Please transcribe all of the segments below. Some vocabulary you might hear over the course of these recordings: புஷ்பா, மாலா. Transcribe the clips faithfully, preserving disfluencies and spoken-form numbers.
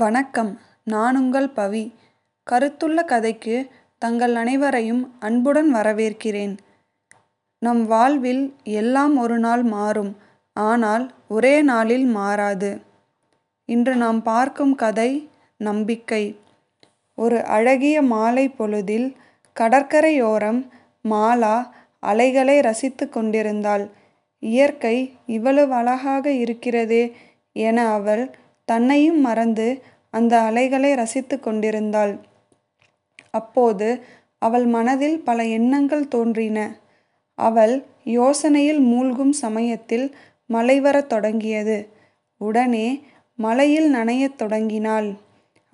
வணக்கம். நான் உங்கள் பவி. கருத்துள்ள கதைக்கு தங்கள் அனைவரையும் அன்புடன் வரவேற்கிறேன். நம் வாழ்வில் எல்லாம் ஒரு நாள் மாறும், ஆனால் ஒரே நாளில் மாறாது. இன்று நாம் பார்க்கும் கதை நம்பிக்கை. ஒரு அழகிய மாலை பொழுதில் கடற்கரையோரம் மாலா அலைகளை ரசித்து கொண்டிருந்தாள். இயற்கை இவ்வளவு அழகாக இருக்கிறதே என அவள் தன்னையும் மறந்து அந்த அலைகளை ரசித்து கொண்டிருந்தாள். அப்போது அவள் மனதில் பல எண்ணங்கள் தோன்றின. அவள் யோசனையில் மூழ்கும் சமயத்தில் மழை வரத் தொடங்கியது. உடனே மழையில் நனையத் தொடங்கினாள்.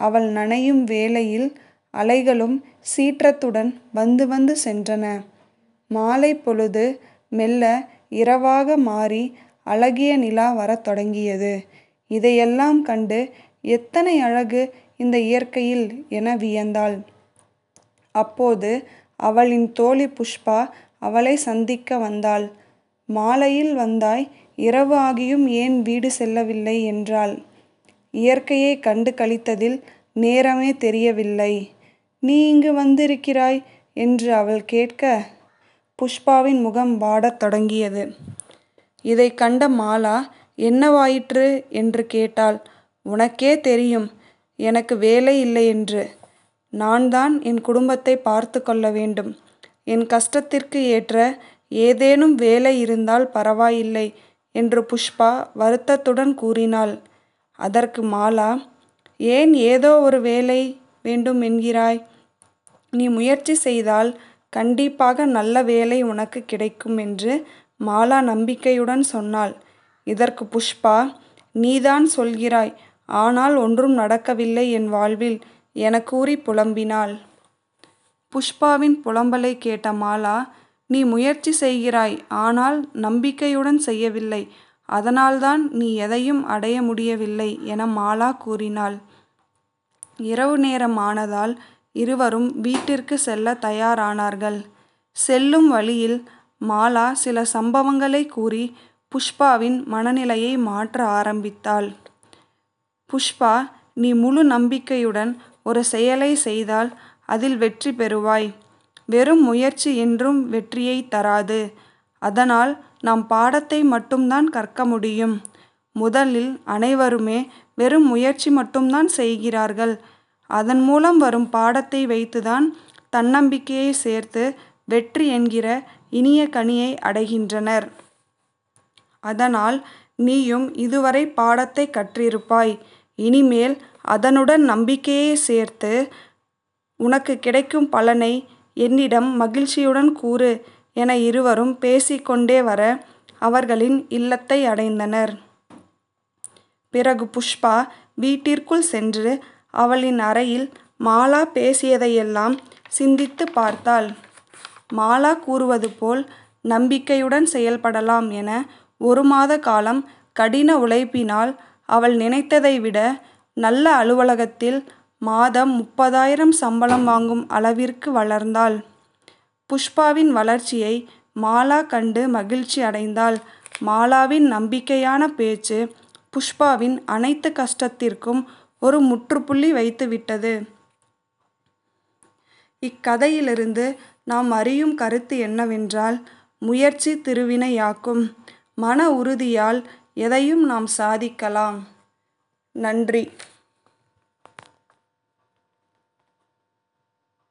அவள் நனையும் வேளையில் அலைகளும் சீற்றத்துடன் வந்து வந்து சென்றன. மாலை பொழுது மெல்ல இரவாக மாறி அழகிய நிலா வரத் தொடங்கியது. இதையெல்லாம் கண்டு எத்தனை அழகு இந்த இயற்கையில் என வியந்தாள். அப்போது அவளின் தோழி புஷ்பா அவளை சந்திக்க வந்தாள். மாலையில் வந்தாய், இரவு ஆகியும் ஏன் வீடு செல்லவில்லை என்றாள். இயற்கையை கண்டு கழித்ததில் நேரமே தெரியவில்லை. நீ இங்கு வந்திருக்கிறாய் என்று அவள் கேட்க புஷ்பாவின் முகம் வாடத் தொடங்கியது. இதை கண்ட மாலா என்னவாயிற்று என்று கேட்டாள். உனக்கே தெரியும் எனக்கு வேலை இல்லை என்று. நான் தான் என் குடும்பத்தை பார்த்து கொள்ள வேண்டும். என் கஷ்டத்திற்கு ஏற்ற ஏதேனும் வேலை இருந்தால் பரவாயில்லை என்று புஷ்பா வருத்தத்துடன் கூறினாள். அதற்கு மாலா, ஏன் ஏதோ ஒரு வேலை வேண்டும் என்கிறாய்? நீ முயற்சி செய்தால் கண்டிப்பாக நல்ல வேலை உனக்கு கிடைக்கும் என்று மாலா நம்பிக்கையுடன் சொன்னாள். இதற்கு புஷ்பா, நீதான் சொல்கிறாய், ஆனால் ஒன்றும் நடக்கவில்லை என் வாழ்வில் என கூறி புலம்பினாள். புஷ்பாவின் புலம்பலை கேட்ட மாலா, நீ முயற்சி செய்கிறாய், ஆனால் நம்பிக்கையுடன் செய்யவில்லை, அதனால்தான் நீ எதையும் அடைய முடியவில்லை என மாலா கூறினாள். இரவு நேரமானதால் இருவரும் வீட்டிற்கு செல்ல தயாரானார்கள். செல்லும் வழியில் மாலா சில சம்பவங்களை கூறி புஷ்பாவின் மனநிலையை மாற்ற ஆரம்பித்தாள். புஷ்பா, நீ முழு நம்பிக்கையுடன் ஒரு செயலை செய்தால் அதில் வெற்றி பெறுவாய். வெறும் முயற்சி என்றும் வெற்றியை தராது. அதனால் நாம் பாடத்தை மட்டும்தான் கற்க முடியும். முதலில் அனைவருமே வெறும் முயற்சி மட்டும்தான் செய்கிறார்கள். அதன் மூலம் வரும் பாடத்தை வைத்துதான் தன்னம்பிக்கையை சேர்த்து வெற்றி என்கிற இனிய கனியை அடைகின்றனர். அதனால் நீயும் இதுவரை பாடத்தை கற்றிருப்பாய். இனிமேல் அதனுடன் நம்பிக்கையை சேர்த்து உனக்கு கிடைக்கும் பலனை என்னிடம் மகிழ்ச்சியுடன் கூறு என இருவரும் பேசிக்கொண்டே வர அவர்களின் இல்லத்தை அடைந்தனர். பிறகு புஷ்பா வீட்டிற்குள் சென்று அவளின் அறையில் மாலா பேசியதையெல்லாம் சிந்தித்து பார்த்தாள். மாலா கூறுவது போல் நம்பிக்கையுடன் செயல்படலாம் என ஒரு மாத காலம் கடின உழைப்பினால் அவள் நினைத்ததை விட நல்ல அலுவலகத்தில் மாதம் முப்பதாயிரம் சம்பளம் வாங்கும் அளவிற்கு வளர்ந்தாள். புஷ்பாவின் வளர்ச்சியை மாலா கண்டு மகிழ்ச்சி அடைந்தாள். மாலாவின் நம்பிக்கையான பேச்சு புஷ்பாவின் அனைத்து கஷ்டத்திற்கும் ஒரு முற்றுப்புள்ளி வைத்துவிட்டது. இக்கதையிலிருந்து நாம் அறியும் கருத்து என்னவென்றால், முயற்சி திருவினையாக்கும். மன உறுதியால் எதையும் நாம் சாதிக்கலாம். நன்றி.